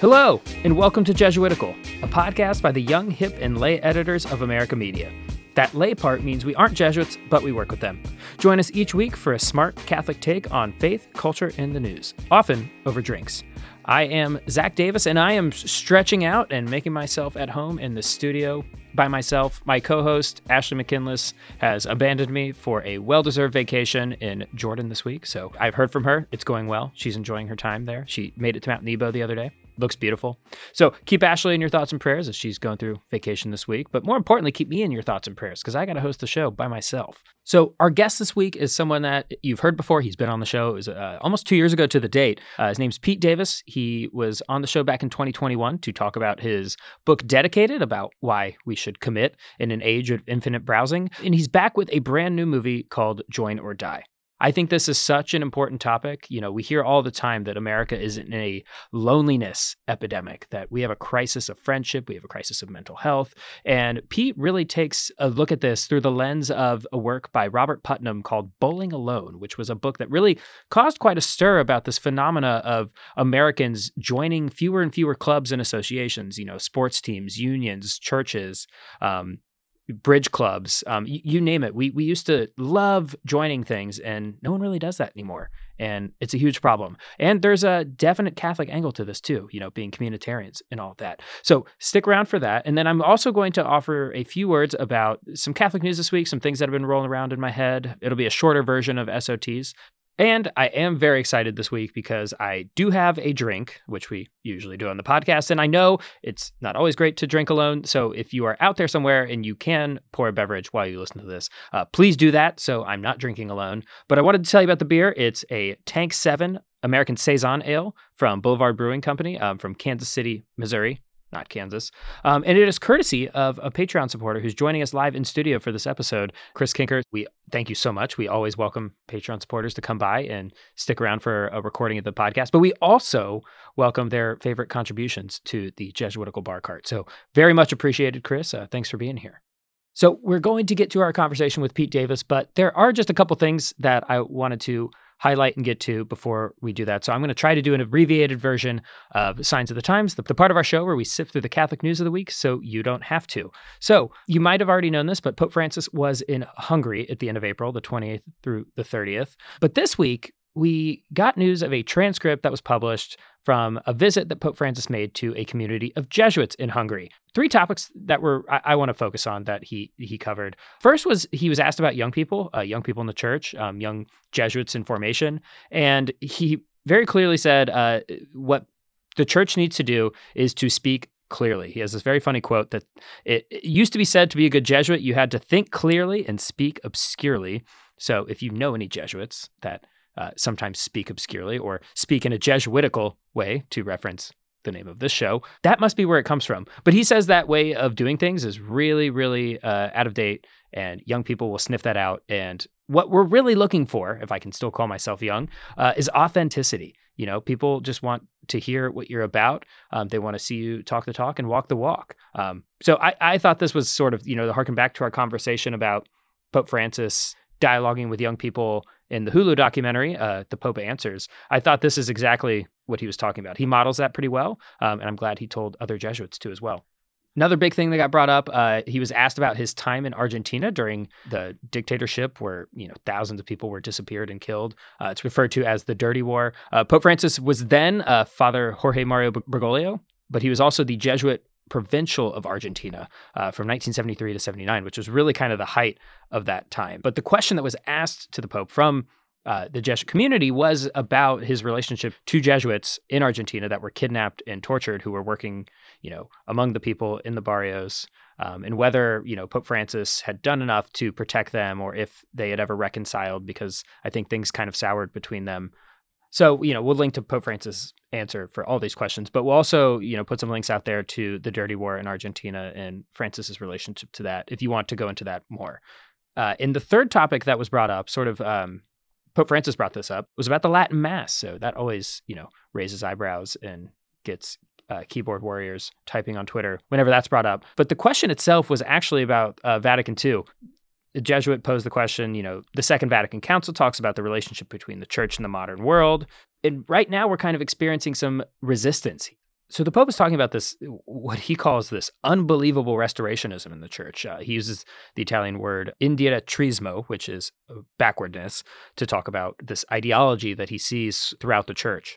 Hello, and welcome to Jesuitical, a podcast by the young, hip, and lay editors of America Media. That lay part means we aren't Jesuits, but we work with them. Join us each week for a smart Catholic take on faith, culture, and the news, often over drinks. I am Zac Davis, and I am stretching out and making myself at home in the studio by myself. My co-host, Ashley McKinless, has abandoned me for a well-deserved vacation in Jordan this week, so I've heard from her. It's going well. She's enjoying her time there. She made it to Mount Nebo the other day. Looks beautiful. So keep Ashley in your thoughts and prayers as she's going through vacation this week. But more importantly, keep me in your thoughts and prayers because I got to host the show by myself. So our guest this week is someone that you've heard before. He's been on the show. It was almost 2 years ago to the date. His name's Pete Davis. He was on the show back in 2021 to talk about his book Dedicated, about why we should commit in an age of infinite browsing. And he's back with a brand new movie called Join or Die. I think this is such an important topic. You know, we hear all the time that America is in a loneliness epidemic, that we have a crisis of friendship, we have a crisis of mental health. And Pete really takes a look at this through the lens of a work by Robert Putnam called Bowling Alone, which was a book that really caused quite a stir about this phenomena of Americans joining fewer and fewer clubs and associations, you know, sports teams, unions, churches, bridge clubs, you name it. We used to love joining things, and no one really does that anymore. And it's a huge problem. And there's a definite Catholic angle to this too, you know, being communitarians and all of that. So stick around for that. And then I'm also going to offer a few words about some Catholic news this week, some things that have been rolling around in my head. It'll be a shorter version of SOTs. And I am very excited this week because I do have a drink, which we usually do on the podcast. And I know it's not always great to drink alone. So if you are out there somewhere and you can pour a beverage while you listen to this, please do that. So I'm not drinking alone. But I wanted to tell you about the beer. It's a Tank 7 American Saison Ale from Boulevard Brewing Company from Kansas City, Missouri. Not Kansas. And it is courtesy of a Patreon supporter who's joining us live in studio for this episode, Chris Kinker. We thank you so much. We always welcome Patreon supporters to come by and stick around for a recording of the podcast. But we also welcome their favorite contributions to the Jesuitical bar cart. So very much appreciated, Chris. Thanks for being here. So we're going to get to our conversation with Pete Davis, but there are just a couple things that I wanted to highlight and get to before we do that. So I'm going to try to do an abbreviated version of Signs of the Times, the part of our show where we sift through the Catholic news of the week so you don't have to. So you might have already known this, but Pope Francis was in Hungary at the end of April, the 28th through the 30th. But this week, we got news of a transcript that was published from a visit that Pope Francis made to a community of Jesuits in Hungary. Three topics that I want to focus on that he covered. First was he was asked about young people in the church, young Jesuits in formation. And he very clearly said what the church needs to do is to speak clearly. He has this very funny quote that it used to be said to be a good Jesuit, you had to think clearly and speak obscurely. So if you know any Jesuits that sometimes speak obscurely or speak in a Jesuitical way, to reference the name of this show, that must be where it comes from. But he says that way of doing things is really, really out of date, and young people will sniff that out. And what we're really looking for, if I can still call myself young, is authenticity. You know, people just want to hear what you're about. They want to see you talk the talk and walk the walk. So I thought this was sort of, you know, to harken back to our conversation about Pope Francis dialoguing with young people in the Hulu documentary, The Pope Answers. I thought this is exactly what he was talking about. He models that pretty well, and I'm glad he told other Jesuits too as well. Another big thing that got brought up, he was asked about his time in Argentina during the dictatorship where, you know, thousands of people were disappeared and killed. It's referred to as the Dirty War. Pope Francis was then Father Jorge Mario Bergoglio, but he was also the Jesuit provincial of Argentina from 1973 to 79, which was really kind of the height of that time. But the question that was asked to the Pope from the Jesuit community was about his relationship to Jesuits in Argentina that were kidnapped and tortured, who were working, you know, among the people in the barrios and whether, you know, Pope Francis had done enough to protect them or if they had ever reconciled, because I think things kind of soured between them. So, you know, we'll link to Pope Francis' answer for all these questions, but we'll also, you know, put some links out there to the Dirty War in Argentina and Francis's relationship to that, if you want to go into that more. And the third topic that was brought up, sort of Pope Francis brought this up, was about the Latin Mass. So that always, you know, raises eyebrows and gets keyboard warriors typing on Twitter whenever that's brought up. But the question itself was actually about Vatican II. The Jesuit posed the question, you know, the Second Vatican Council talks about the relationship between the church and the modern world. And right now we're kind of experiencing some resistance. So the Pope is talking about this, what he calls this unbelievable restorationism in the church. He uses the Italian word indietrismo, which is backwardness, to talk about this ideology that he sees throughout the church.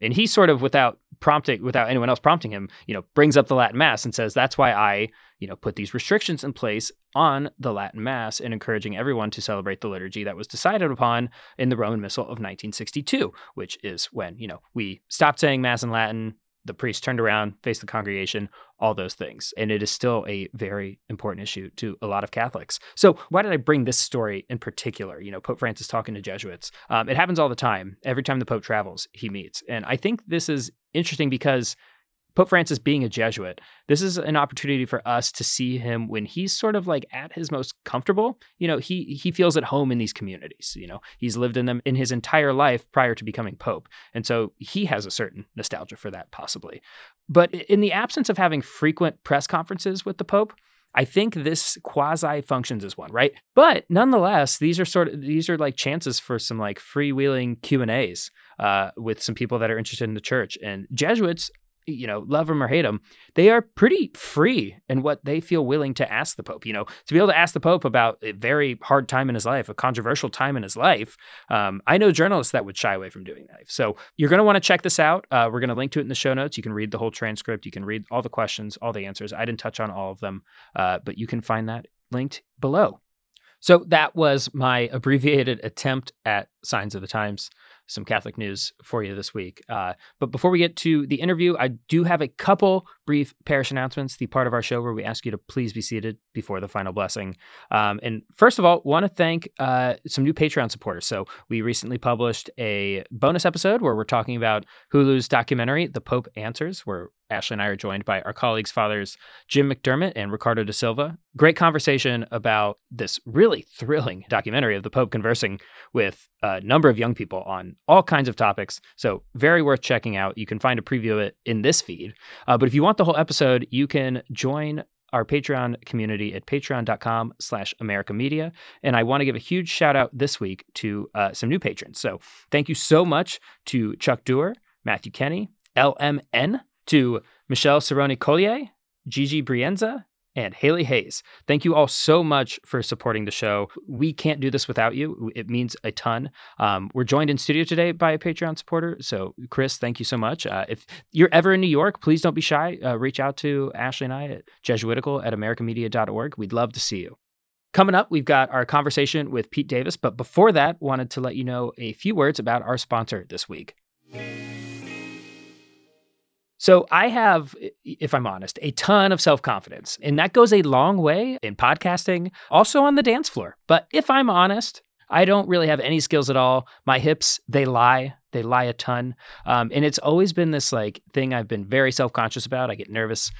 And he sort of, without anyone else prompting him, you know, brings up the Latin Mass and says, that's why I, you know, put these restrictions in place on the Latin Mass and encouraging everyone to celebrate the liturgy that was decided upon in the Roman Missal of 1962, which is when, you know, we stopped saying Mass in Latin, the priest turned around, faced the congregation, all those things. And it is still a very important issue to a lot of Catholics. So why did I bring this story in particular? You know, Pope Francis talking to Jesuits. It happens all the time. Every time the Pope travels, he meets. And I think this is interesting because Pope Francis being a Jesuit, this is an opportunity for us to see him when he's sort of like at his most comfortable. You know, he feels at home in these communities. You know, he's lived in them in his entire life prior to becoming Pope. And so he has a certain nostalgia for that possibly. But in the absence of having frequent press conferences with the Pope, I think this quasi functions as one, right? But nonetheless, these are like chances for some like freewheeling Q&As with some people that are interested in the church. And Jesuits, you know, love them or hate them, they are pretty free in what they feel willing to ask the Pope. You know, to be able to ask the Pope about a very hard time in his life, a controversial time in his life, I know journalists that would shy away from doing that. So you're going to want to check this out. We're going to link to it in the show notes. You can read the whole transcript. You can read all the questions, all the answers. I didn't touch on all of them, but you can find that linked below. So that was my abbreviated attempt at Signs of the Times. Some Catholic news for you this week. But before we get to the interview, I do have a couple brief parish announcements, the part of our show where we ask you to please be seated before the final blessing. And first of all, want to thank some new Patreon supporters. So we recently published a bonus episode where we're talking about Hulu's documentary, The Pope Answers, where Ashley and I are joined by our colleagues, Fathers Jim McDermott and Ricardo da Silva. Great conversation about this really thrilling documentary of the Pope conversing with a number of young people on all kinds of topics. So very worth checking out. You can find a preview of it in this feed. But if you want the whole episode, you can join our Patreon community at patreon.com/America Media. And I want to give a huge shout out this week to some new patrons. So thank you so much to Chuck Dewar, Matthew Kenny, LMN, to Michelle Cerrone Collier, Gigi Brienza, and Haley Hayes. Thank you all so much for supporting the show. We can't do this without you. It means a ton. We're joined in studio today by a Patreon supporter. So Chris, thank you so much. If you're ever in New York, please don't be shy. Reach out to Ashley and I at jesuitical@americamedia.org. We'd love to see you. Coming up, we've got our conversation with Pete Davis. But before that, wanted to let you know a few words about our sponsor this week. So I have, if I'm honest, a ton of self-confidence, and that goes a long way in podcasting, also on the dance floor. But if I'm honest, I don't really have any skills at all. My hips, they lie. They lie a ton. And it's always been this like thing I've been very self-conscious about. I get nervous.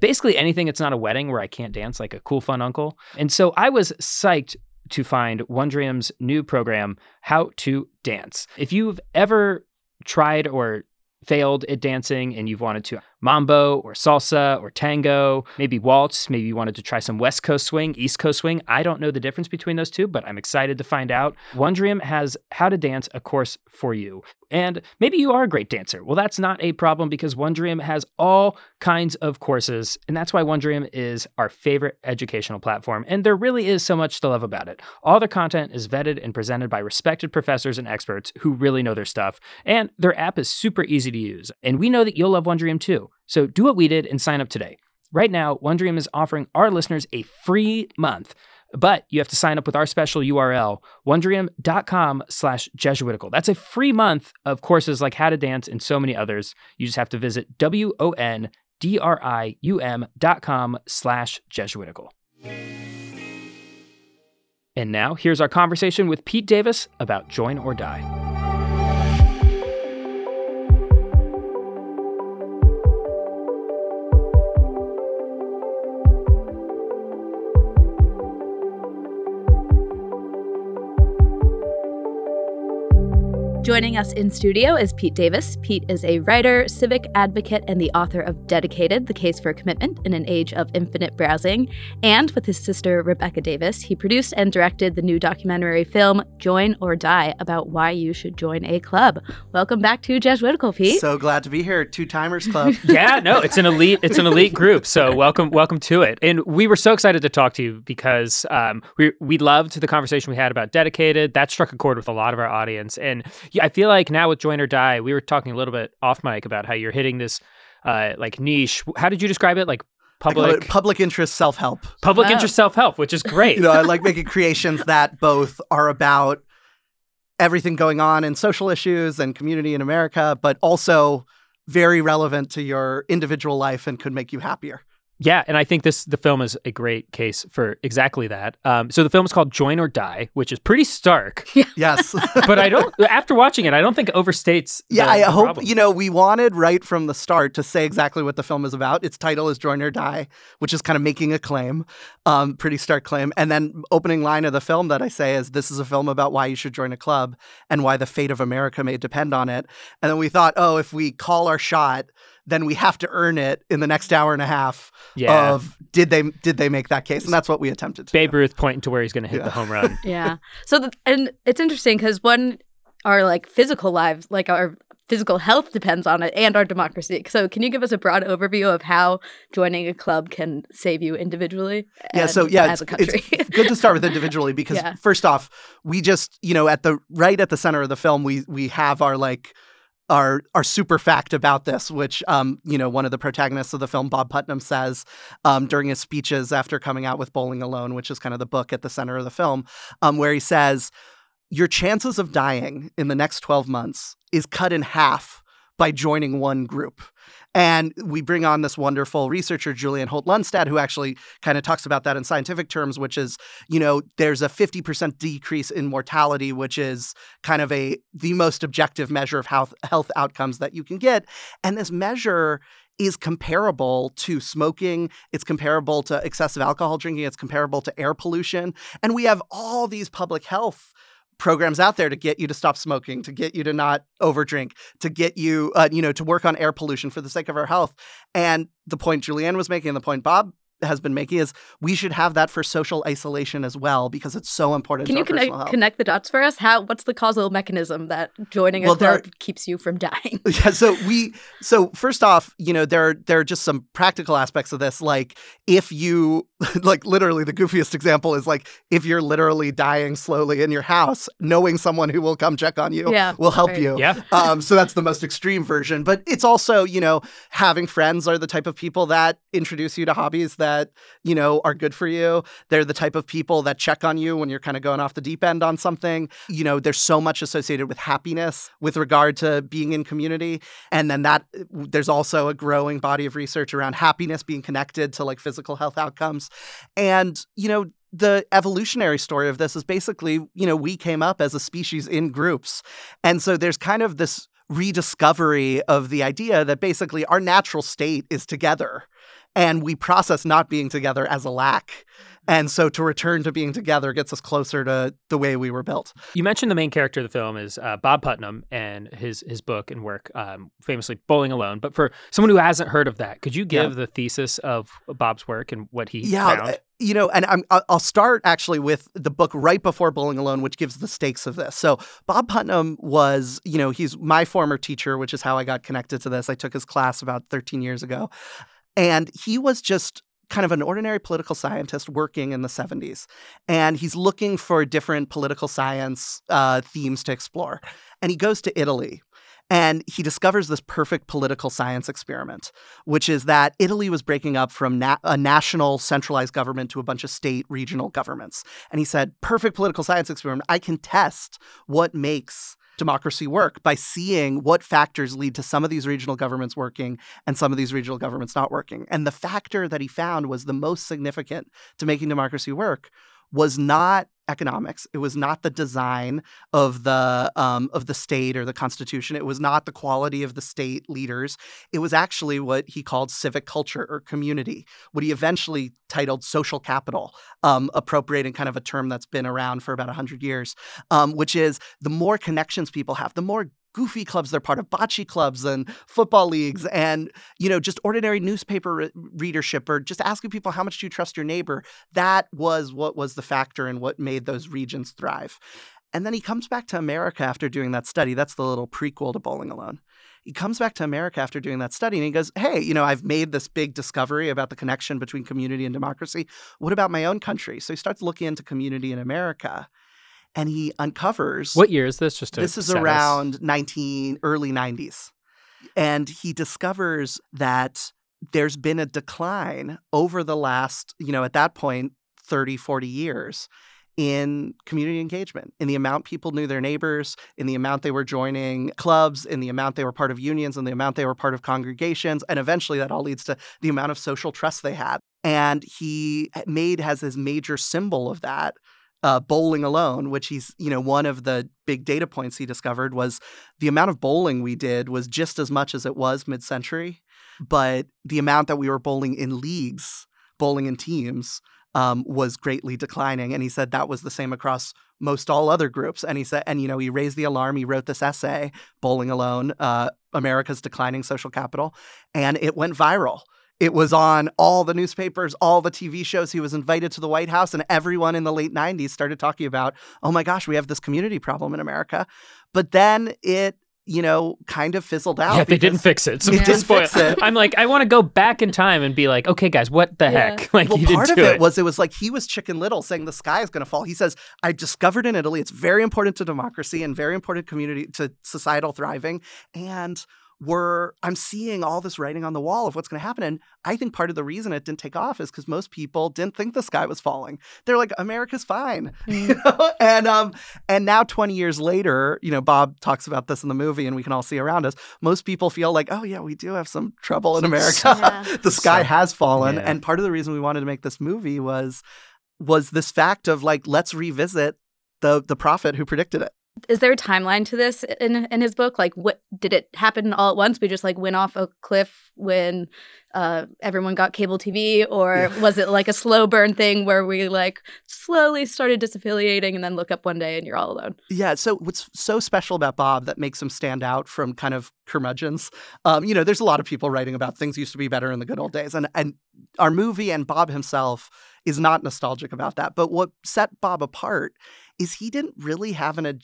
Basically anything that's not a wedding where I can't dance like a cool, fun uncle. And so I was psyched to find Wondrium's new program, How to Dance. If you've ever tried or failed at dancing and you've wanted to mambo or salsa or tango, maybe waltz, maybe you wanted to try some West Coast swing, East Coast swing. I don't know the difference between those two, but I'm excited to find out. Wondrium has How to Dance, a course for you. And maybe you are a great dancer. Well, that's not a problem because Wondrium has all kinds of courses. And that's why Wondrium is our favorite educational platform. And there really is so much to love about it. All their content is vetted and presented by respected professors and experts who really know their stuff. And their app is super easy to use. And we know that you'll love Wondrium too. So do what we did and sign up today. Right now, Wondrium is offering our listeners a free month. But you have to sign up with our special URL, wondrium.com/Jesuitical. That's a free month of courses like How to Dance and so many others. You just have to visit WON drium.com/Jesuitical. And now, here's our conversation with Pete Davis about Join or Die. Joining us in studio is Pete Davis. Pete is a writer, civic advocate, and the author of Dedicated, The Case for Commitment in an Age of Infinite Browsing. And with his sister, Rebecca Davis, he produced and directed the new documentary film, Join or Die, about why you should join a club. Welcome back to Jesuitical, Pete. So glad to be here. Two-timers club. Yeah, no, it's an elite group. So welcome to it. And we were so excited to talk to you because we loved the conversation we had about Dedicated. That struck a chord with a lot of our audience. And yeah, I feel like now with Join or Die, we were talking a little bit off mic about how you're hitting this like niche. How did you describe it? Like public interest self-help. Public interest self-help, which is great. You know, I like making creations that both are about everything going on in social issues and community in America, but also very relevant to your individual life and could make you happier. Yeah, and I think the film is a great case for exactly that. So the film is called Join or Die, which is pretty stark. Yes. But after watching it, I don't think it overstates the problem. You know, we wanted right from the start to say exactly what the film is about. Its title is Join or Die, which is kind of making a claim, pretty stark claim. And then opening line of the film that I say is, this is a film about why you should join a club and why the fate of America may depend on it. And then we thought, oh, if we call our shot, then we have to earn it in the next hour and a half of did they make that case? And that's what we attempted to do. Babe Ruth pointing to where he's going to hit the home run. Yeah. So, and it's interesting because one, our like physical lives, like our physical health depends on it and our democracy. So can you give us a broad overview of how joining a club can save you individually as a country? It's good to start with individually because first off, we just, you know, right at the center of the film, we have our like, our super fact about this, which, you know, one of the protagonists of the film, Bob Putnam, says during his speeches after coming out with Bowling Alone, which is kind of the book at the center of the film, where he says, your chances of dying in the next 12 months is cut in half by joining one group. And we bring on this wonderful researcher, Julian Holt-Lundstedt, who actually kind of talks about that in scientific terms, which is, you know, there's a 50% decrease in mortality, which is kind of the most objective measure of health outcomes that you can get. And this measure is comparable to smoking. It's comparable to excessive alcohol drinking. It's comparable to air pollution. And we have all these public health programs out there to get you to stop smoking, to get you to not overdrink, to get you, you know, to work on air pollution for the sake of our health. And the point Julianne was making and the point Bob has been making is we should have that for social isolation as well because it's so important. Can you connect the dots for us? What's the causal mechanism that joining a club keeps you from dying? Yeah. So first off, you know, there are just some practical aspects of this. Like if you like literally the goofiest example is like if you're literally dying slowly in your house, knowing someone who will come check on you will help you. Yeah. So that's the most extreme version. But it's also, you know, having friends are the type of people that introduce you to hobbies that, you know, are good for you. They're the type of people that check on you when you're kind of going off the deep end on something. You know, there's so much associated with happiness with regard to being in community. And then there's also a growing body of research around happiness being connected to like physical health outcomes. And, you know, the evolutionary story of this is basically, you know, we came up as a species in groups. And so there's kind of this rediscovery of the idea that basically our natural state is together. And we process not being together as a lack. And so to return to being together gets us closer to the way we were built. You mentioned the main character of the film is Bob Putnam and his book and work, famously Bowling Alone. But for someone who hasn't heard of that, could you give the thesis of Bob's work and what he found? You know, and I'll start actually with the book right before Bowling Alone, which gives the stakes of this. So Bob Putnam was, you know, he's my former teacher, which is how I got connected to this. I took his class about 13 years ago. And he was just kind of an ordinary political scientist working in the 70s. And he's looking for different political science themes to explore. And he goes to Italy. And he discovers this perfect political science experiment, which is that Italy was breaking up from a national centralized government to a bunch of state regional governments. And he said, perfect political science experiment. I can test what makes democracy work by seeing what factors lead to some of these regional governments working and some of these regional governments not working. And the factor that he found was the most significant to making democracy work was not economics. It was not the design of the state or the constitution. It was not the quality of the state leaders. It was actually what he called civic culture or community, what he eventually titled social capital, appropriating kind of a term that's been around for about 100 years, which is the more connections people have, the more goofy clubs they're part of, bocce clubs and football leagues and, you know, just ordinary newspaper readership or just asking people how much do you trust your neighbor. That was what was the factor and what made those regions thrive. And then he comes back to America after doing that study. That's the little prequel to Bowling Alone. He comes back to America after doing that study and he goes, hey, you know, I've made this big discovery about the connection between community and democracy. What about my own country? So he starts looking into community in America. And he uncovers... What year is this? This is around early 90s. And he discovers that there's been a decline over the last, you know, at that point, 30, 40 years in community engagement, in the amount people knew their neighbors, in the amount they were joining clubs, in the amount they were part of unions, in the amount they were part of congregations. And eventually that all leads to the amount of social trust they had. And he made as his major symbol of that bowling alone, which he's, you know, one of the big data points he discovered was the amount of bowling we did was just as much as it was mid-century, but the amount that we were bowling in leagues, bowling in teams, was greatly declining. And he said that was the same across most all other groups. And he said, and, you know, he raised the alarm. He wrote this essay, Bowling Alone, America's Declining Social Capital, and it went viral. It was on all the newspapers, all the TV shows. He was invited to the White House, and everyone in the late 90s started talking about, oh, my gosh, we have this community problem in America. But then it, you know, kind of fizzled out. Yeah, they didn't fix it. So just spoil it. I'm like, I want to go back in time and be like, okay, guys, what the heck? Like, well, part of it was like he was Chicken Little saying the sky is going to fall. He says, I discovered in Italy it's very important to democracy and very important community to societal thriving. And I'm seeing all this writing on the wall of what's going to happen. And I think part of the reason it didn't take off is because most people didn't think the sky was falling. They're like, America's fine. You know? And now 20 years later, you know, Bob talks about this in the movie and we can all see around us. Most people feel like, oh, yeah, we do have some trouble in America. Yeah. The sky has fallen. Yeah. And part of the reason we wanted to make this movie was this fact of like, let's revisit the prophet who predicted it. Is there a timeline to this in his book? Like, what did it happen all at once? We just like went off a cliff when everyone got cable TV, or was it like a slow burn thing where we like slowly started disaffiliating and then look up one day and you're all alone? Yeah. So what's so special about Bob that makes him stand out from kind of curmudgeons? You know, there's a lot of people writing about things used to be better in the good old days, and our movie and Bob himself is not nostalgic about that. But what set Bob apart is he didn't really have a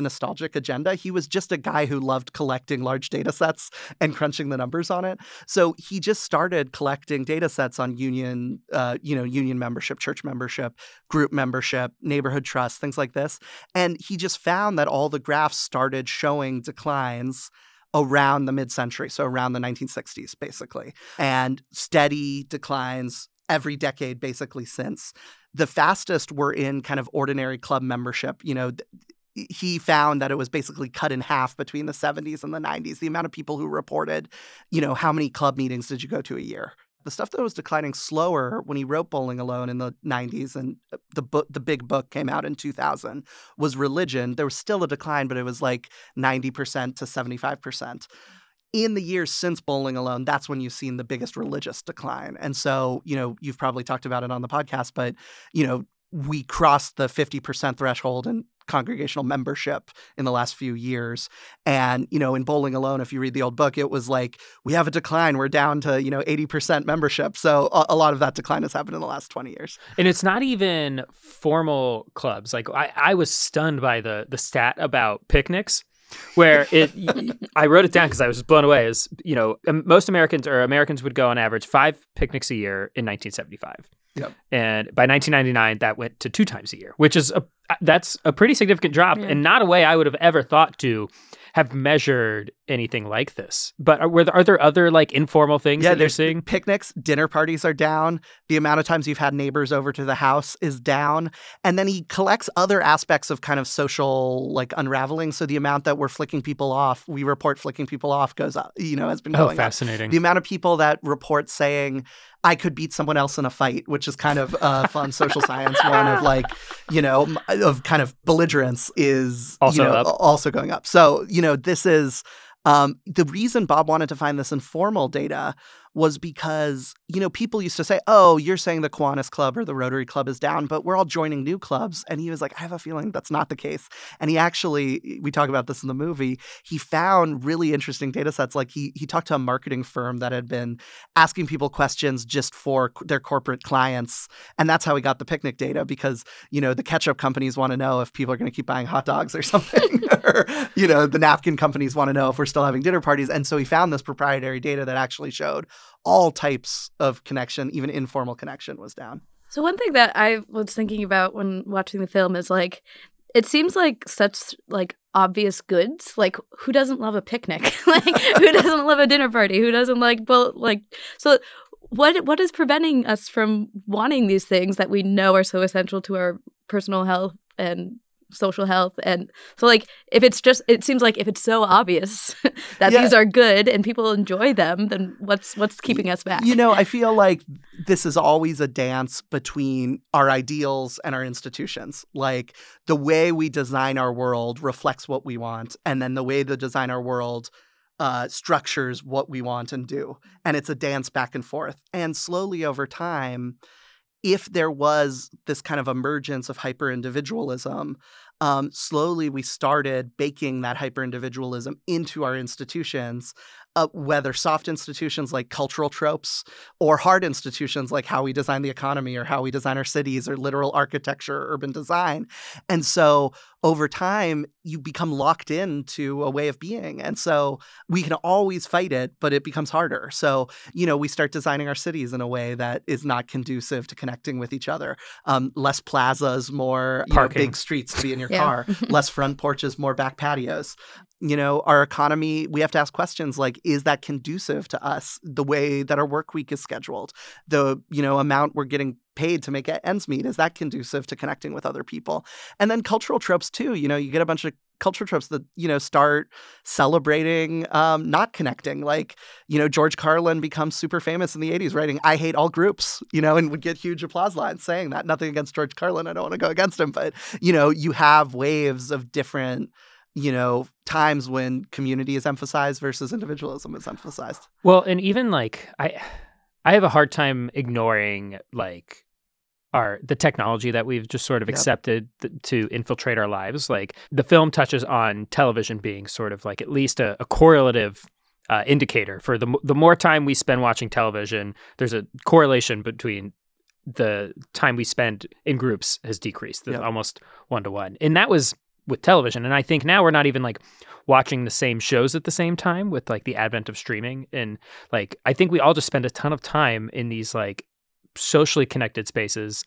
nostalgic agenda. He was just a guy who loved collecting large data sets and crunching the numbers on it. So he just started collecting data sets on union membership, church membership, group membership, neighborhood trust, things like this. And he just found that all the graphs started showing declines around the mid-century, so around the 1960s, basically, and steady declines every decade, basically, since. The fastest were in kind of ordinary club membership. You know, he found that it was basically cut in half between the 70s and the 90s, the amount of people who reported, you know, how many club meetings did you go to a year? The stuff that was declining slower when he wrote Bowling Alone in the 90s and the big book came out in 2000 was religion. There was still a decline, but it was like 90% to 75%. In the years since Bowling Alone, that's when you've seen the biggest religious decline. And so, you know, you've probably talked about it on the podcast, but, you know, we crossed the 50% threshold in congregational membership in the last few years. And, you know, in Bowling Alone, if you read the old book, it was like, we have a decline. We're down to, you know, 80% membership. So a lot of that decline has happened in the last 20 years. And it's not even formal clubs. Like, I was stunned by the stat about picnics. Where I wrote it down because I was blown away. Is, you know, most Americans would go on average 5 picnics a year in 1975. Yep. And by 1999, that went to 2 times a year, which is that's a pretty significant drop, and not a way I would have ever thought to have measured anything like this. But are there other like informal things that you're seeing? Picnics, dinner parties are down. The amount of times you've had neighbors over to the house is down. And then he collects other aspects of kind of social like unraveling. So the amount that we're flicking people off, we report flicking people off goes up, you know, has been going up. Oh, fascinating. The amount of people that report saying, I could beat someone else in a fight, which is kind of a fun social science one of like, you know, of kind of belligerence is also going up. So, you know, this is the reason Bob wanted to find this informal data was because, you know, people used to say, oh, you're saying the Kiwanis Club or the Rotary Club is down, but we're all joining new clubs. And he was like, I have a feeling that's not the case. And he actually, we talk about this in the movie, he found really interesting data sets. Like he talked to a marketing firm that had been asking people questions just for their corporate clients. And that's how he got the picnic data because, you know, the ketchup companies want to know if people are going to keep buying hot dogs or something. Or, you know, the napkin companies want to know if we're still having dinner parties. And so he found this proprietary data that actually showed all types of connection, even informal connection, was down. So one thing that I was thinking about when watching the film is like, it seems like such like obvious goods. Like, who doesn't love a picnic? Like, who doesn't love a dinner party? Who doesn't like, well, like, so what is preventing us from wanting these things that we know are so essential to our personal health and social health? And so like, if it's just, it seems like if it's so obvious that these are good and people enjoy them, then what's keeping us back? You know, I feel like this is always a dance between our ideals and our institutions. Like the way we design our world reflects what we want. And then the way they design our world structures what we want and do. And it's a dance back and forth. And slowly over time, if there was this kind of emergence of hyper-individualism, slowly we started baking that hyper-individualism into our institutions, whether soft institutions like cultural tropes or hard institutions like how we design the economy or how we design our cities or literal architecture or urban design. And so over time, you become locked into a way of being. And so we can always fight it, but it becomes harder. So, you know, we start designing our cities in a way that is not conducive to connecting with each other. Less plazas, more big streets to be in your car. Less front porches, more back patios. You know, our economy, we have to ask questions like, is that conducive to us, the way that our work week is scheduled? The, you know, amount we're getting paid to make ends meet, is that conducive to connecting with other people? And then cultural tropes, too. You know, you get a bunch of culture tropes that, you know, start celebrating not connecting. Like, you know, George Carlin becomes super famous in the 80s writing, I hate all groups, you know, and would get huge applause lines saying that. Nothing against George Carlin. I don't want to go against him. But, you know, you have waves of different, you know, times when community is emphasized versus individualism is emphasized. Well, and even like I have a hard time ignoring like the technology that we've just sort of accepted to infiltrate our lives. Like the film touches on television being sort of like at least a correlative indicator for the more time we spend watching television, there's a correlation between the time we spend in groups has decreased almost 1-to-1. And that was with television. And I think now we're not even like watching the same shows at the same time with like the advent of streaming. And like, I think we all just spend a ton of time in these like socially connected spaces.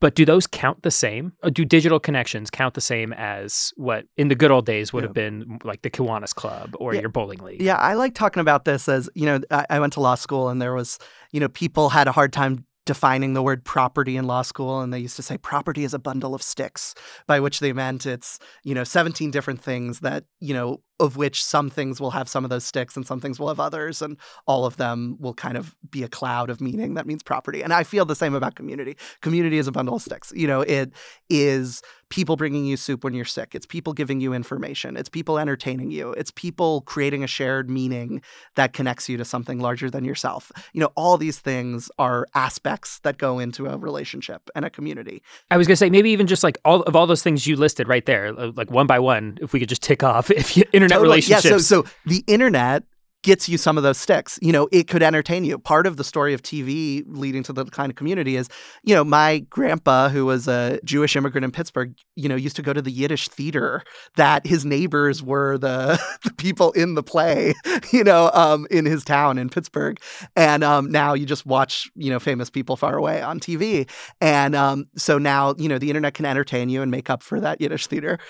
But do those count the same? Or do digital connections count the same as what in the good old days would have been like the Kiwanis Club or your bowling league? Yeah. I like talking about this as, you know, I went to law school and there was, you know, people had a hard time defining the word property in law school. And they used to say property is a bundle of sticks, by which they meant it's, you know, 17 different things that, you know, of which some things will have some of those sticks and some things will have others. And all of them will kind of be a cloud of meaning that means property. And I feel the same about community. Community is a bundle of sticks. You know, it is people bringing you soup when you're sick. It's people giving you information. It's people entertaining you. It's people creating a shared meaning that connects you to something larger than yourself. You know, all these things are aspects that go into a relationship and a community. I was going to say, maybe even just like all those things you listed right there, like one by one, if we could just tick off, if you internet relationships. Yeah, so the internet gets you some of those sticks. You know, it could entertain you. Part of the story of TV leading to the decline of community is, you know, my grandpa, who was a Jewish immigrant in Pittsburgh, you know, used to go to the Yiddish theater that his neighbors were the people in the play, you know, in his town in Pittsburgh. And now you just watch, you know, famous people far away on TV. And so now, you know, the internet can entertain you and make up for that Yiddish theater.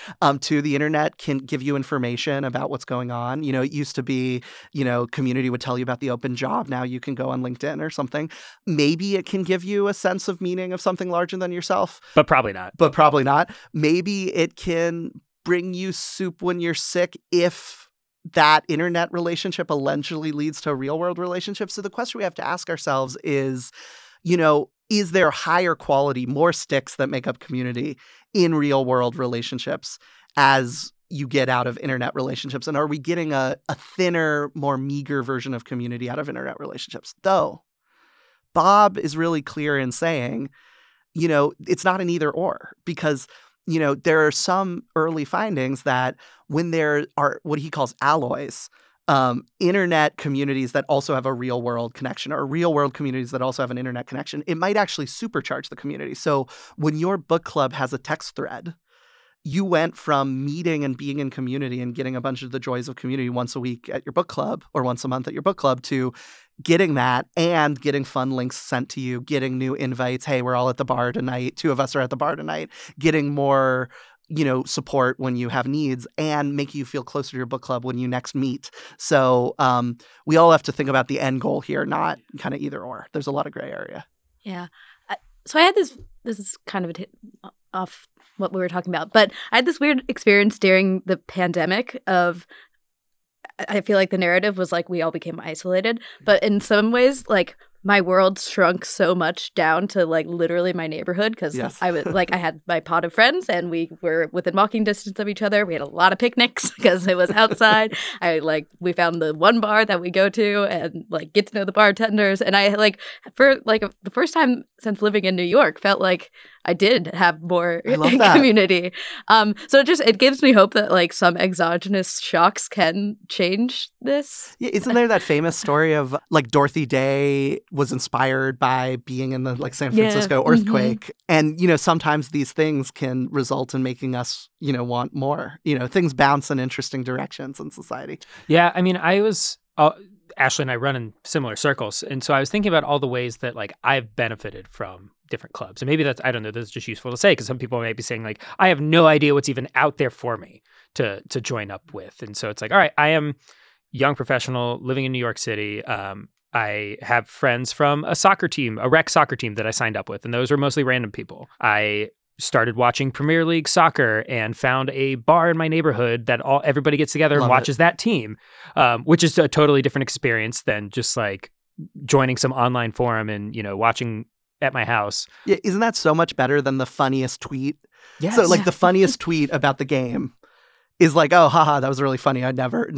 Too, the internet can give you information about what's going on. You know, it used to be, you know, community would tell you about the open job. Now you can go on LinkedIn or something. Maybe it can give you a sense of meaning of something larger than yourself. But probably not. Maybe it can bring you soup when you're sick if that internet relationship allegedly leads to a real world relationship. So the question we have to ask ourselves is, you know, is there higher quality, more sticks that make up community in real world relationships as you get out of internet relationships? And are we getting a thinner, more meager version of community out of internet relationships? Though, Bob is really clear in saying, you know, it's not an either or, because, you know, there are some early findings that when there are what he calls alloys, internet communities that also have a real world connection, or real world communities that also have an internet connection, it might actually supercharge the community. So when your book club has a text thread, you went from meeting and being in community and getting a bunch of the joys of community once a week at your book club or once a month at your book club to getting that and getting fun links sent to you, getting new invites. Hey, we're all at the bar tonight. 2 of us are at the bar tonight. Getting more, you know, support when you have needs and make you feel closer to your book club when you next meet. So we all have to think about the end goal here, not kind of either or. There's a lot of gray area. Yeah. So I had this is kind of off what we were talking about, but I had this weird experience during the pandemic of, I feel like the narrative was like we all became isolated, but in some ways, like, my world shrunk so much down to like literally my neighborhood, because yes. I was like, I had my pod of friends and we were within walking distance of each other. We had a lot of picnics because it was outside. We found the one bar that we go to and like get to know the bartenders. And I for the first time since living in New York felt like I did have more community. So it gives me hope that like some exogenous shocks can change this. Yeah, isn't there that famous story of like Dorothy Day was inspired by being in the like San Francisco earthquake? Mm-hmm. And, you know, sometimes these things can result in making us, you know, want more. You know, things bounce in interesting directions in society. Yeah. I mean, Ashley and I run in similar circles. And so I was thinking about all the ways that like I've benefited from different clubs. And maybe that's just useful to say, because some people might be saying like, I have no idea what's even out there for me to join up with. And so it's like, all right, I am young professional living in New York City. I have friends from a rec soccer team that I signed up with. And those are mostly random people. I started watching Premier League soccer and found a bar in my neighborhood that everybody gets together and watches that team, which is a totally different experience than just like joining some online forum and, you know, watching at my house. Yeah, isn't that so much better than the funniest tweet? Yes. So like the funniest tweet about the game is like, oh, haha, that was really funny. None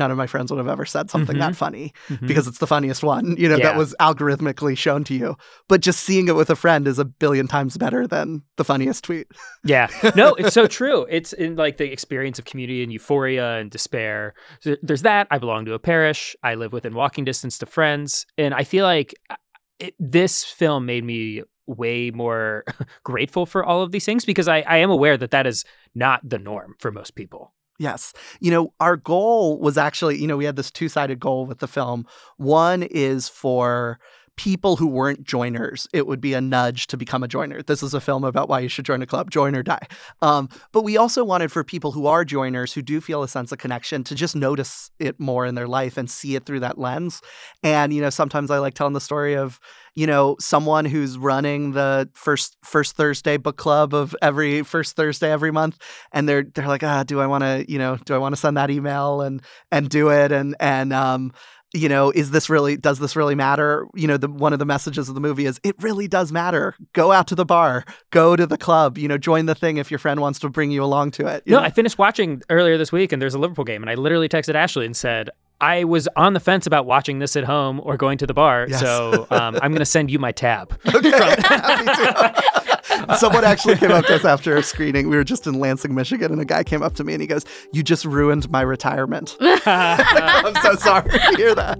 of my friends would have ever said something that funny because it's the funniest one, you know, that was algorithmically shown to you. But just seeing it with a friend is a billion times better than the funniest tweet. Yeah. No, it's so true. It's in like the experience of community and euphoria and despair. So there's that. I belong to a parish. I live within walking distance to friends. And I feel like this film made me way more grateful for all of these things, because I am aware that is not the norm for most people. Yes. You know, our goal was actually, you know, we had this two-sided goal with the film. One is for people who weren't joiners, it would be a nudge to become a joiner. This is a film about why you should join a club, join or die. But we also wanted for people who are joiners, who do feel a sense of connection, to just notice it more in their life and see it through that lens. And, you know, sometimes I like telling the story of, you know, someone who's running the first Thursday book club of every first Thursday every month, and they're like, do I want to send that email and do it and you know, does this really matter? You know, one of the messages of the movie is it really does matter. Go out to the bar, go to the club, you know, join the thing if your friend wants to bring you along to it. I finished watching earlier this week and there's a Liverpool game and I literally texted Ashley and said, I was on the fence about watching this at home or going to the bar. Yes. So I'm going to send you my tab. Okay. Someone actually came up to us after a screening. We were just in Lansing, Michigan, and a guy came up to me and he goes, "You just ruined my retirement." I'm so sorry to hear that.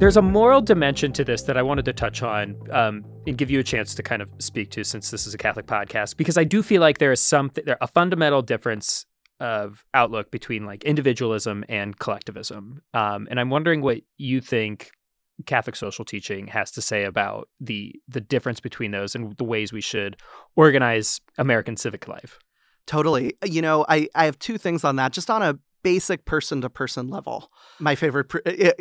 There's a moral dimension to this that I wanted to touch on and give you a chance to kind of speak to, since this is a Catholic podcast, because I do feel like there is a fundamental difference of outlook between like individualism and collectivism. And I'm wondering what you think Catholic social teaching has to say about the difference between those and the ways we should organize American civic life. Totally. You know, I have two things on that, just on a basic person-to-person level. My favorite...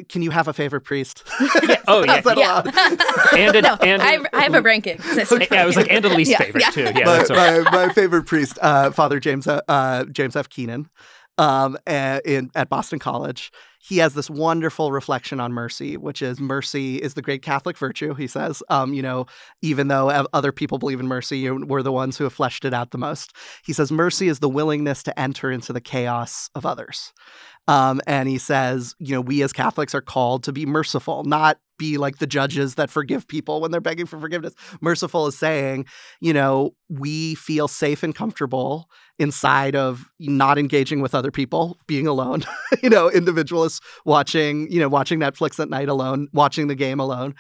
Can you have a favorite priest? Yes. Oh, yeah. Yeah. I have a ranking. Okay. Yeah, I was like, and a least favorite, too. Yeah, that's right. My favorite priest, Father James F. Keenan, at Boston College. He has this wonderful reflection on mercy, which is mercy is the great Catholic virtue, he says. You know, even though other people believe in mercy, we're the ones who have fleshed it out the most. He says mercy is the willingness to enter into the chaos of others. And he says, you know, we as Catholics are called to be merciful, not be like the judges that forgive people when they're begging for forgiveness. Merciful is saying, you know, we feel safe and comfortable inside of not engaging with other people, being alone, you know, individualists watching Netflix at night alone, watching the game alone.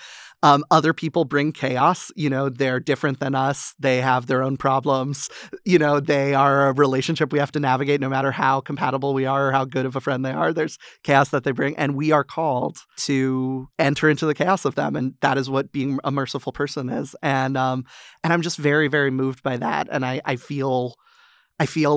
Other people bring chaos. You know, they're different than us. They have their own problems. You know, they are a relationship we have to navigate no matter how compatible we are or how good of a friend they are. There's chaos that they bring. And we are called to enter into the chaos of them. And that is what being a merciful person is. And I'm just very, very moved by that. And I feel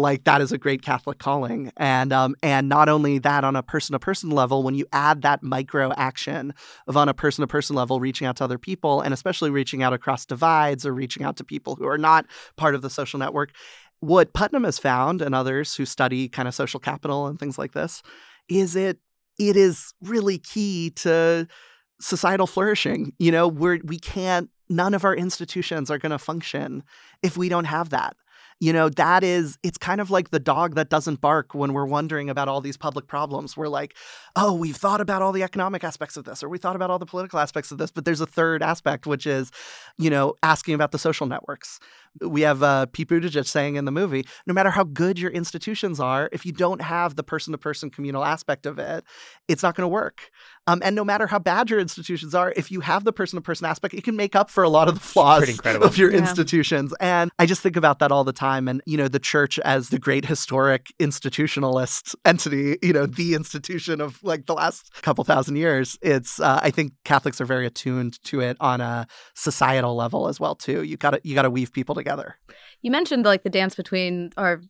like that is a great Catholic calling. And not only that, on a person-to-person level, when you add that micro action of on a person-to-person level reaching out to other people, and especially reaching out across divides or reaching out to people who are not part of the social network, what Putnam has found, and others who study kind of social capital and things like this, is it is really key to societal flourishing. You know, none of our institutions are going to function if we don't have that. You know, it's kind of like the dog that doesn't bark when we're wondering about all these public problems. We're like, oh, we've thought about all the economic aspects of this, or we thought about all the political aspects of this. But there's a third aspect, which is, you know, asking about the social networks. We have Pete Buttigieg saying in the movie, no matter how good your institutions are, if you don't have the person-to-person communal aspect of it, it's not going to work. And no matter how bad your institutions are, if you have the person-to-person aspect, it can make up for a lot of the flaws of your institutions. And I just think about that all the time. And, you know, the church as the great historic institutionalist entity, you know, the institution of like the last couple thousand years, it's I think Catholics are very attuned to it on a societal level as well, too. You got to weave people together. You mentioned like the dance between our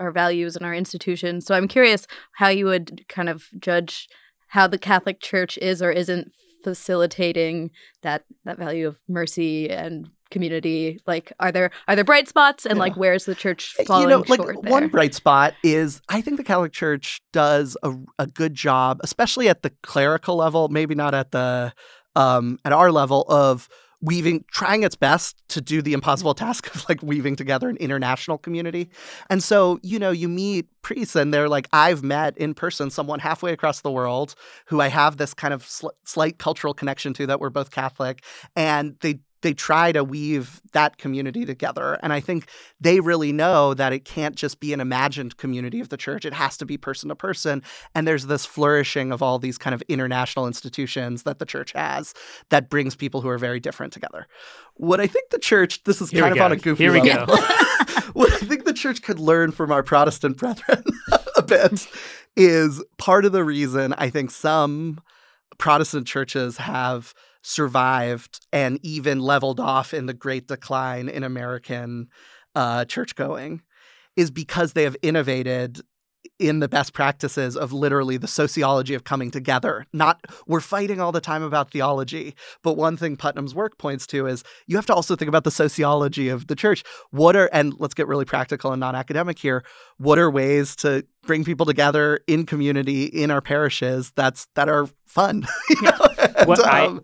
values and our institutions. So I'm curious how you would kind of judge how the Catholic Church is or isn't facilitating that value of mercy and community. Like, are there bright spots, and like where's the church falling short there? One bright spot is I think the Catholic Church does a good job, especially at the clerical level, maybe not at the at our level, of weaving, trying its best to do the impossible task of like weaving together an international community. And so, you know, you meet priests and they're like, I've met in person someone halfway across the world who I have this kind of slight cultural connection to, that we're both Catholic, and they try to weave that community together. And I think they really know that it can't just be an imagined community of the church. It has to be person to person. And there's this flourishing of all these kind of international institutions that the church has that brings people who are very different together. What I think the church, this is Here kind of go. On a goofy Here we level. Go. What I think the church could learn from our Protestant brethren a bit is part of the reason I think some Protestant churches have survived and even leveled off in the great decline in American church going is because they have innovated in the best practices of literally the sociology of coming together. Not we're fighting all the time about theology. But one thing Putnam's work points to is you have to also think about the sociology of the church. And let's get really practical and non-academic here. What are ways to bring people together in community, in our parishes that are fun?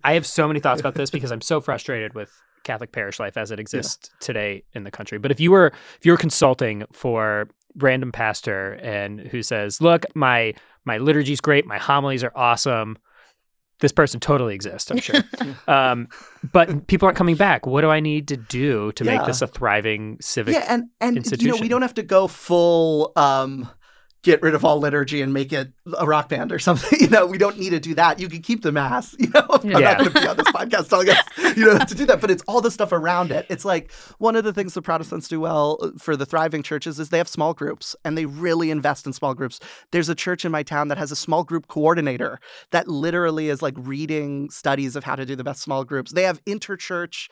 I have so many thoughts about this because I'm so frustrated with Catholic parish life as it exists today in the country. But if you were consulting for random pastor and who says, look, my liturgy's great, my homilies are awesome, this person totally exists, I'm sure. But people aren't coming back. What do I need to do to make this a thriving civic and institution? We don't have to go full get rid of all liturgy and make it a rock band or something. We don't need to do that. You can keep the mass. I'm not going to be on this podcast telling us to do that. But it's all the stuff around it. It's like one of the things the Protestants do well for the thriving churches is they have small groups, and they really invest in small groups. There's a church in my town that has a small group coordinator that literally is like reading studies of how to do the best small groups. They have interchurch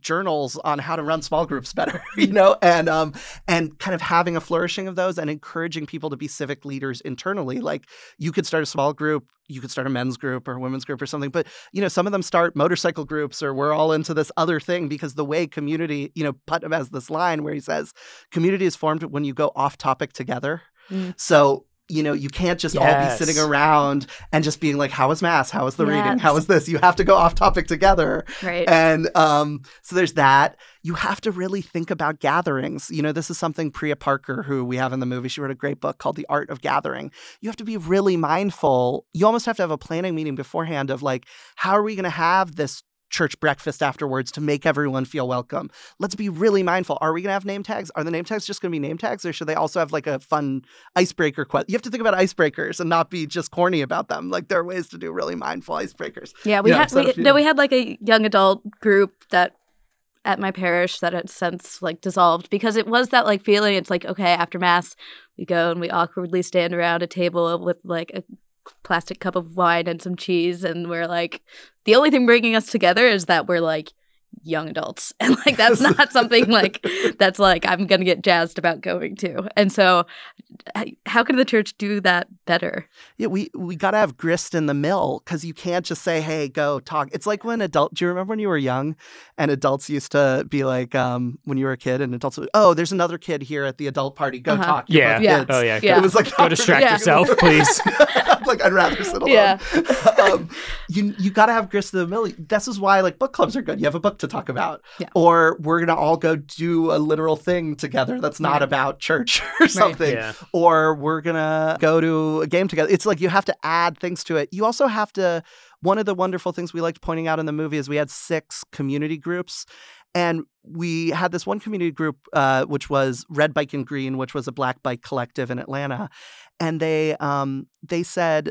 journals on how to run small groups better, and kind of having a flourishing of those and encouraging people to be civic leaders internally. Like you could start a small group, you could start a men's group or a women's group or something, but some of them start motorcycle groups or we're all into this other thing because the way community, Putnam has this line where he says, community is formed when you go off topic together. Mm. So you can't just all be sitting around and just being like, how is mass? How is the reading? How is this? You have to go off topic together. Right. And so there's that. You have to really think about gatherings. This is something Priya Parker, who we have in the movie, she wrote a great book called The Art of Gathering. You have to be really mindful. You almost have to have a planning meeting beforehand of like, how are we going to have this church breakfast afterwards to make everyone feel welcome? Let's be really mindful. Are we going to have name tags? Are the name tags just going to be name tags, or should they also have like a fun icebreaker question? You have to think about icebreakers and not be just corny about them. Like there are ways to do really mindful icebreakers. Yeah, we had like a young adult group that at my parish that had since like dissolved because it was that like feeling. It's like, okay, after mass we go and we awkwardly stand around a table with like a plastic cup of wine and some cheese, and we're like, the only thing bringing us together is that we're like young adults, and like that's not something like that's like I'm gonna get jazzed about going to. And so how can the church do that better? We gotta have grist in the mill, because you can't just say, hey, go talk. It's like when do you remember when you were young and adults used to be like, when you were a kid and adults would, oh, there's another kid here at the adult party, go talk. It was like, go distract yourself, please. Like, I'd rather sit alone. Yeah. You got to have grist in the mill. This is why, like, book clubs are good. You have a book to talk about. Yeah. Or we're going to all go do a literal thing together that's not about church or something. Yeah. Or we're going to go to a game together. It's like you have to add things to it. You also have to – one of the wonderful things we liked pointing out in the movie is we had 6 community groups. And we had this one community group, which was Red Bike and Green, which was a Black Bike collective in Atlanta. And they said,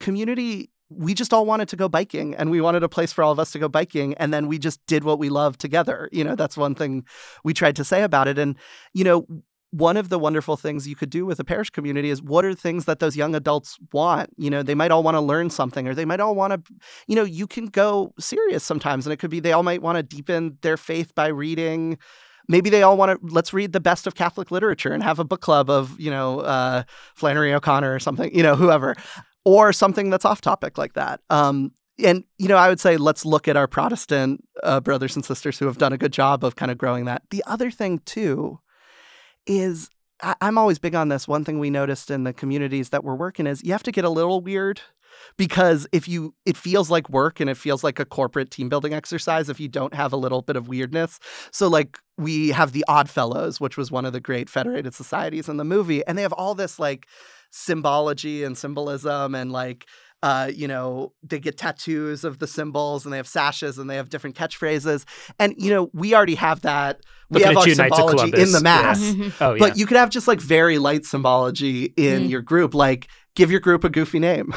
community, we just all wanted to go biking, and we wanted a place for all of us to go biking. And then we just did what we love together. That's one thing we tried to say about it. And, one of the wonderful things you could do with a parish community is what are things that those young adults want? They might all want to learn something, or they might all want to, you can go serious sometimes. And it could be they all might want to deepen their faith by reading. Maybe they all want to, let's read the best of Catholic literature and have a book club of, Flannery O'Connor or something, whoever, or something that's off topic like that. And, I would say let's look at our Protestant brothers and sisters who have done a good job of kind of growing that. The other thing, too, is I'm always big on this. One thing we noticed in the communities that we're working is you have to get a little weird, because it feels like work and it feels like a corporate team building exercise if you don't have a little bit of weirdness. So like we have the Odd Fellows, which was one of the great federated societies in the movie. And they have all this like symbology and symbolism, and like, they get tattoos of the symbols, and they have sashes, and they have different catchphrases. And, we already have that. We have our symbology in the mass. Yeah. Oh, yeah. But you could have just like very light symbology in your group. Like give your group a goofy name,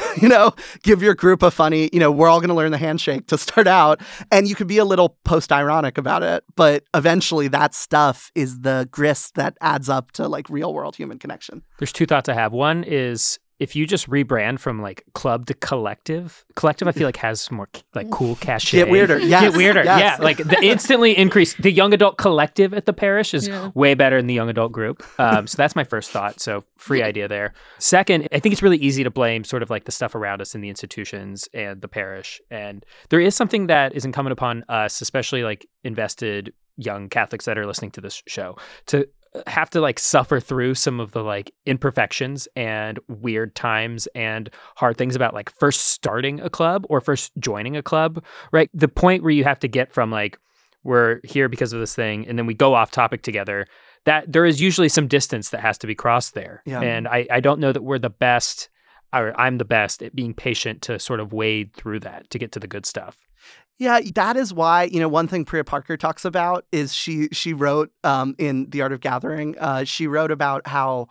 give your group a funny, we're all going to learn the handshake to start out. And you could be a little post-ironic about it. But eventually that stuff is the grist that adds up to like real world human connection. There's two thoughts I have. One is if you just rebrand from like club to collective, I feel like has more like cool cachet. Get weirder. Yes. Yeah. Like the instantly increase the young adult collective at the parish is way better than the young adult group. So that's my first thought. So free idea there. Second, I think it's really easy to blame sort of like the stuff around us in the institutions and the parish. And there is something that is incumbent upon us, especially like invested young Catholics that are listening to this show, to have to like suffer through some of the like imperfections and weird times and hard things about like first starting a club or first joining a club, right? The point where you have to get from like, we're here because of this thing, and then we go off topic together, that there is usually some distance that has to be crossed there. Yeah. And I don't know that we're the best, or I'm the best at being patient to sort of wade through that to get to the good stuff. Yeah, that is why, you know, one thing Priya Parker talks about is she wrote in The Art of Gathering, she wrote about how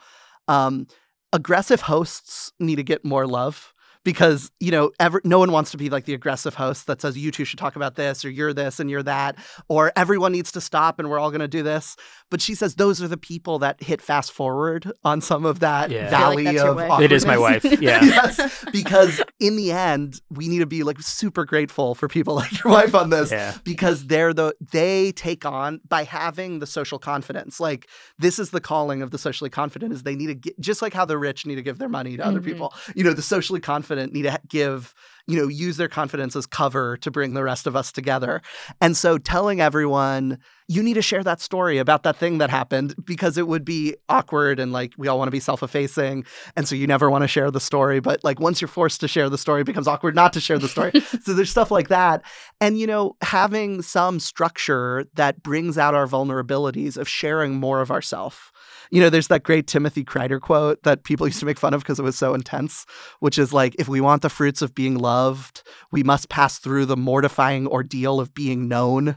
aggressive hosts need to get more love because, you know, no one wants to be like the aggressive host that says you two should talk about this or you're this and you're that or everyone needs to stop and we're all going to do this. But she says those are the people that hit fast forward on some of that valley like of awkwardness. It is my wife. Yeah. Yes, because in the end, we need to be like super grateful for people like your wife on this because they take on by having the social confidence. Like this is the calling of the socially confident is they need to get, just like how the rich need to give their money to other people. You know, the socially confident need to give, you know, use their confidence as cover to bring the rest of us together. And so telling everyone, you need to share that story about that thing that happened because it would be awkward and like we all want to be self-effacing. And so you never want to share the story. But like once you're forced to share the story, it becomes awkward not to share the story. So there's stuff like that. And, you know, having some structure that brings out our vulnerabilities of sharing more of ourselves. You know, there's that great Timothy Kreider quote that people used to make fun of because it was so intense, which is like, if we want the fruits of being loved, we must pass through the mortifying ordeal of being known.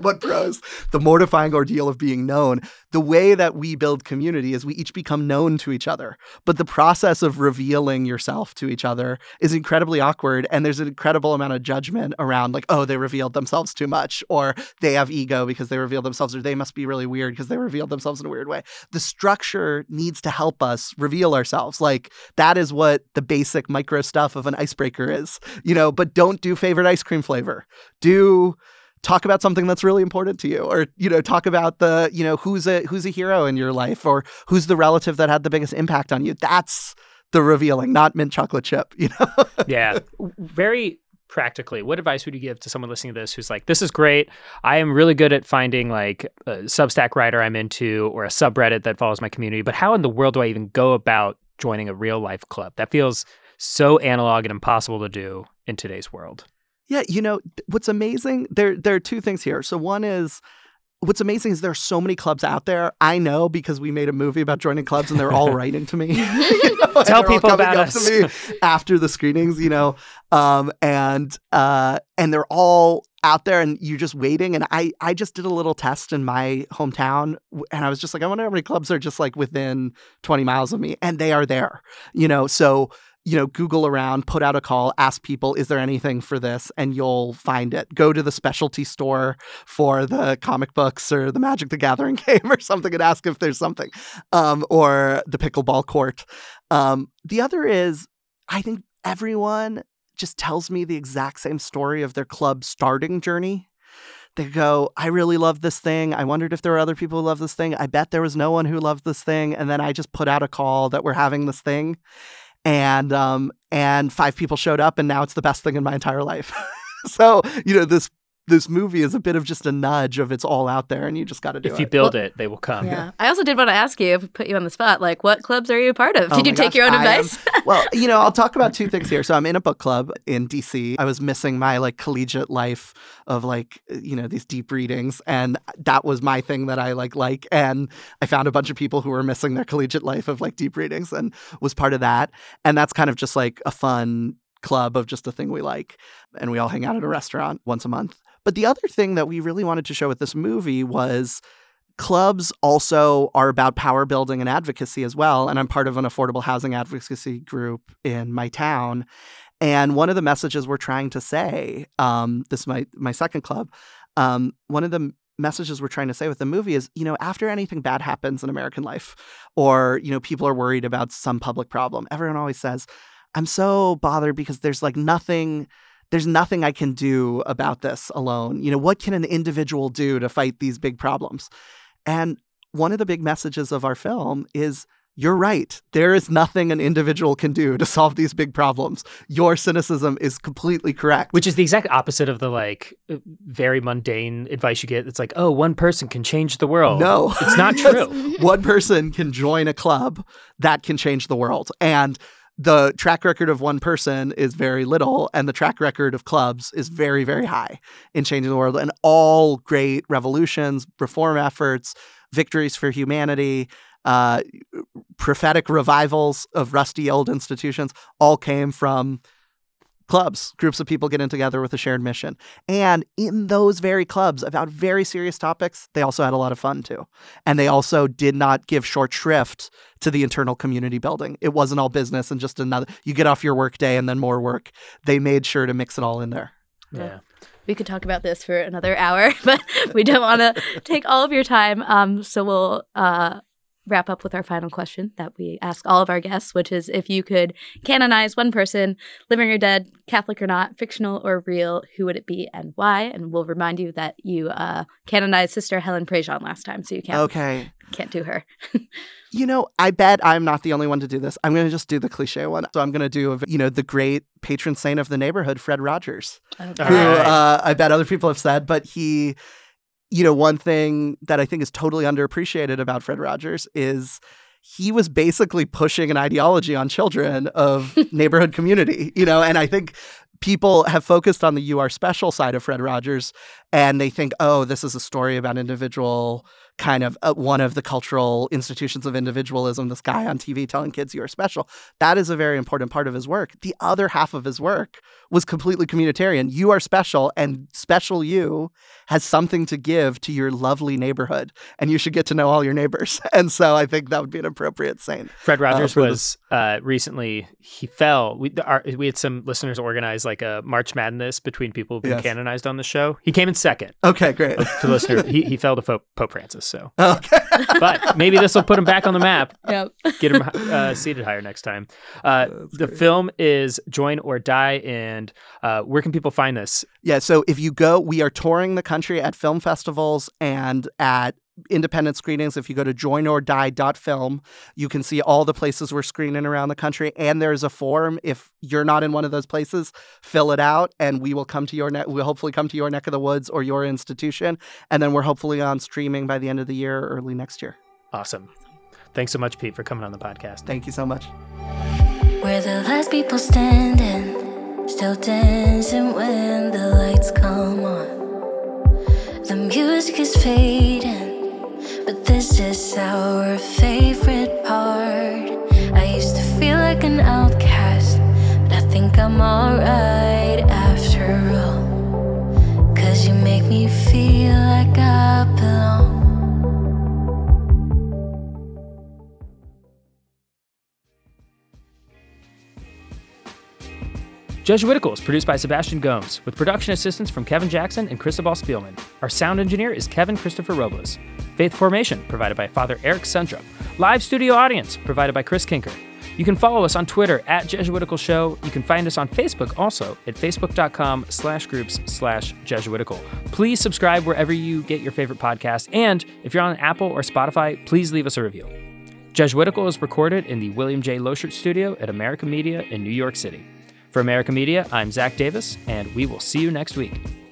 What prose? The mortifying ordeal of being known. The way that we build community is we each become known to each other. But the process of revealing yourself to each other is incredibly awkward. And there's an incredible amount of judgment around like, oh, they revealed themselves too much, or they have ego because they revealed themselves, or they must be really weird because they revealed themselves in a weird way. The structure needs to help us reveal ourselves. Like that is what the basic micro stuff of an icebreaker is, you know, but don't do favorite ice cream flavor. Do talk about something that's really important to you, or, you know, talk about the, you know, who's a hero in your life, or who's the relative that had the biggest impact on you. That's the revealing, not mint chocolate chip, you know? Yeah. Very practically, what advice would you give to someone listening to this who's like, this is great. I am really good at finding like a Substack writer I'm into or a subreddit that follows my community, but how in the world do I even go about joining a real life club? That feels so analog and impossible to do in today's world. Yeah, you know, what's amazing, there are two things here. So one is, what's amazing is there are so many clubs out there. I know because we made a movie about joining clubs and they're all writing to me. You know, tell people about us to me after the screenings, you know, and they're all out there and you're just waiting. And I just did a little test in my hometown and I was just like, I wonder how many clubs are just like within 20 miles of me, and they are there, you know, so you know, Google around, put out a call, ask people, is there anything for this? And you'll find it. Go to the specialty store for the comic books or the Magic the Gathering game or something and ask if there's something, or the pickleball court. The other is, I think everyone just tells me the exact same story of their club starting journey. They go, I really love this thing. I wondered if there were other people who love this thing. I bet there was no one who loved this thing. And then I just put out a call that we're having this thing. And five people showed up, and now it's the best thing in my entire life. So, you know, this movie is a bit of just a nudge of it's all out there, and you just got to do it. If you build it, they will come. Yeah. I also did want to ask you, if we put you on the spot, like what clubs are you a part of? Did you take your own advice? Well, you know, I'll talk about two things here. So I'm in a book club in DC. I was missing my like collegiate life of like, you know, these deep readings. And that was my thing that I like. And I found a bunch of people who were missing their collegiate life of like deep readings and was part of that. And that's kind of just like a fun club of just a thing we like. And we all hang out at a restaurant once a month. But the other thing that we really wanted to show with this movie was clubs also are about power building and advocacy as well. And I'm part of an affordable housing advocacy group in my town. And one of the messages we're trying to say, this is my second club, one of the messages we're trying to say with the movie is, you know, after anything bad happens in American life, or, you know, people are worried about some public problem, everyone always says, I'm so bothered because there's like nothing, there's nothing I can do about this alone. You know, what can an individual do to fight these big problems? And one of the big messages of our film is, you're right. There is nothing an individual can do to solve these big problems. Your cynicism is completely correct. Which is the exact opposite of the like very mundane advice you get. It's like, oh, one person can change the world. No. It's not true. One person can join a club that can change the world. And the track record of one person is very little. And the track record of clubs is very, very high in changing the world. And all great revolutions, reform efforts, victories for humanity, prophetic revivals of rusty old institutions all came from clubs, groups of people getting together with a shared mission. And in those very clubs about very serious topics, they also had a lot of fun too. And they also did not give short shrift to the internal community building. It wasn't all business and just another, you get off your work day and then more work. They made sure to mix it all in there. Yeah. We could talk about this for another hour, but we don't want to take all of your time. So we'll wrap up with our final question that we ask all of our guests, which is if you could canonize one person, living or dead, Catholic or not, fictional or real, who would it be and why? And we'll remind you that you canonized Sister Helen Prejean last time, so you can't do her. You know, I bet I'm not the only one to do this. I'm going to just do the cliche one. So I'm going to do, the great patron saint of the neighborhood, Fred Rogers, who I bet other people have said, but he... You know, one thing that I think is totally underappreciated about Fred Rogers is he was basically pushing an ideology on children of neighborhood community, you know, and I think people have focused on the you are special side of Fred Rogers and they think, oh, this is a story about individual kind of one of the cultural institutions of individualism, this guy on TV telling kids you are special. That is a very important part of his work. The other half of his work was completely communitarian. You are special and special you has something to give to your lovely neighborhood and you should get to know all your neighbors. And so I think that would be an appropriate saying. Fred Rogers recently, he fell. We had some listeners organize like a March Madness between people being canonized on the show. He came in second. Okay, great. To the listener, he fell to Pope Francis. So, okay. But maybe this will put him back on the map. Yep. Get him seated higher next time. The film is Join or Die, and where can people find this? Yeah, so if you go, we are touring the country at film festivals and at independent screenings. If you go to joinordie.film, you can see all the places we're screening around the country. And there's a form. If you're not in one of those places, fill it out and we will come to your we'll hopefully come to your neck of the woods or your institution. And then we're hopefully on streaming by the end of the year, or early next year. Awesome. Thanks so much, Pete, for coming on the podcast. Thank you so much. We're the last people standing, still dancing when the lights come on. The music is fading, but this is our favorite part. I used to feel like an outcast, but I think I'm alright after all. 'Cause you make me feel like I belong. Jesuitical is produced by Sebastian Gomes, with production assistance from Kevin Jackson and Cristobal Spielman. Our sound engineer is Kevin Christopher Robles. Faith Formation, provided by Father Eric Sundrup. Live studio audience, provided by Chris Kinker. You can follow us on Twitter at Jesuitical Show. You can find us on Facebook also at facebook.com/groups/Jesuitical. Please subscribe wherever you get your favorite podcast. And if you're on Apple or Spotify, please leave us a review. Jesuitical is recorded in the William J. Loschert Studio at America Media in New York City. For America Media, I'm Zac Davis, and we will see you next week.